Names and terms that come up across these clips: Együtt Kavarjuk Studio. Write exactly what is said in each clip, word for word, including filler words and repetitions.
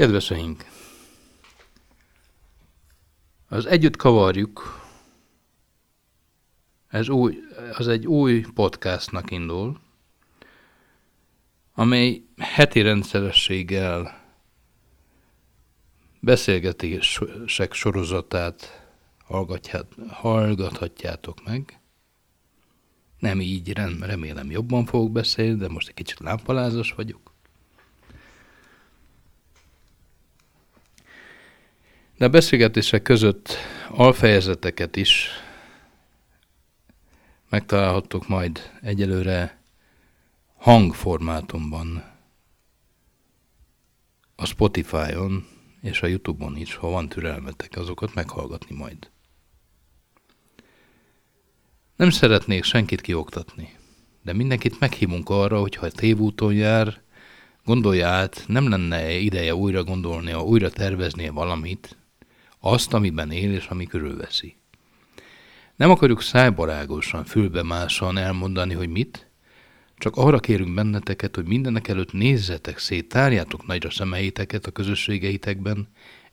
Kedveseink! Az Együtt Kavarjuk, ez új, az egy új podcastnak indul, amely heti rendszerességgel beszélgetések sorozatát hallgathatjátok meg. Nem így, remélem jobban fogok beszélni, de most egy kicsit lámpalázas vagyok. De a beszélgetések között alfejezeteket is megtalálhattok majd egyelőre hangformátumban a Spotify-on és a YouTube-on is, ha van türelmetek, azokat meghallgatni majd. Nem szeretnék senkit kioktatni, de mindenkit meghívunk arra, hogy ha tévúton jár, gondolja át, nem lenne ideje újra gondolnia, újra terveznie valamit, azt, amiben él és ami körülveszi. Nem akarjuk szájbarágosan, fülbemásan elmondani, hogy mit, csak arra kérünk benneteket, hogy mindenek előtt nézzetek szét, tárjátok nagyra szemeiteket a közösségeitekben,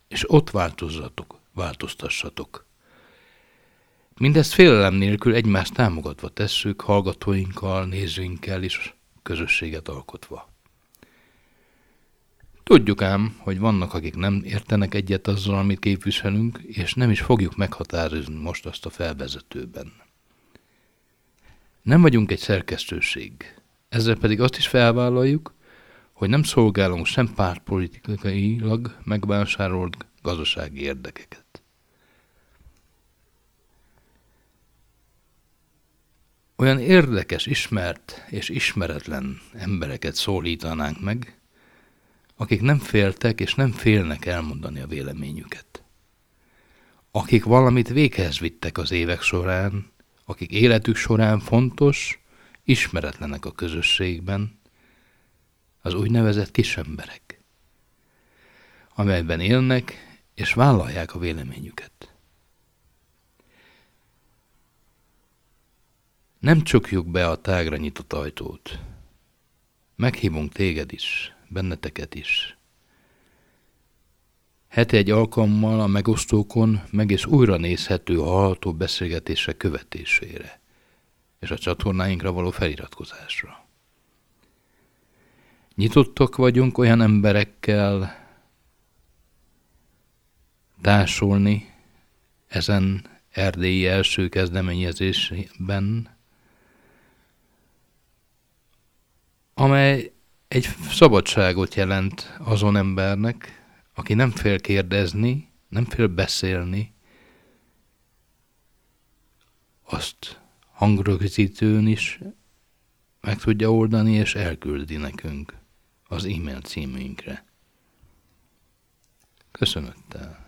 és ott változzatok, változtassatok. Mindezt félelem nélkül egymást támogatva tesszük, hallgatóinkkal, nézőinkkel és közösséget alkotva. Tudjuk ám, hogy vannak, akik nem értenek egyet azzal, amit képviselünk, és nem is fogjuk meghatározni most azt a felvezetőben. Nem vagyunk egy szerkesztőség, ezzel pedig azt is felvállaljuk, hogy nem szolgálunk sem pártpolitikailag megvásárolt gazdasági érdekeket. Olyan érdekes, ismert és ismeretlen embereket szólítanánk meg, akik nem féltek és nem félnek elmondani a véleményüket. Akik valamit véghez vittek az évek során, akik életük során fontos, ismeretlenek a közösségben, az úgynevezett kisemberek, amelyben élnek és vállalják a véleményüket. Nem csukjuk be a tágra nyitott ajtót. Meghívunk téged is, benneteket is. Heti egy alkalommal a megosztókon meg és újra nézhető a hallható beszélgetések követésére és a csatornáinkra való feliratkozásra. Nyitottak vagyunk olyan emberekkel társulni ezen erdélyi első kezdeményezésben, amely egy szabadságot jelent azon embernek, aki nem fél kérdezni, nem fél beszélni, azt hangrögzítőn is meg tudja oldani és elküldi nekünk az e-mail címünkre. Köszönöttel!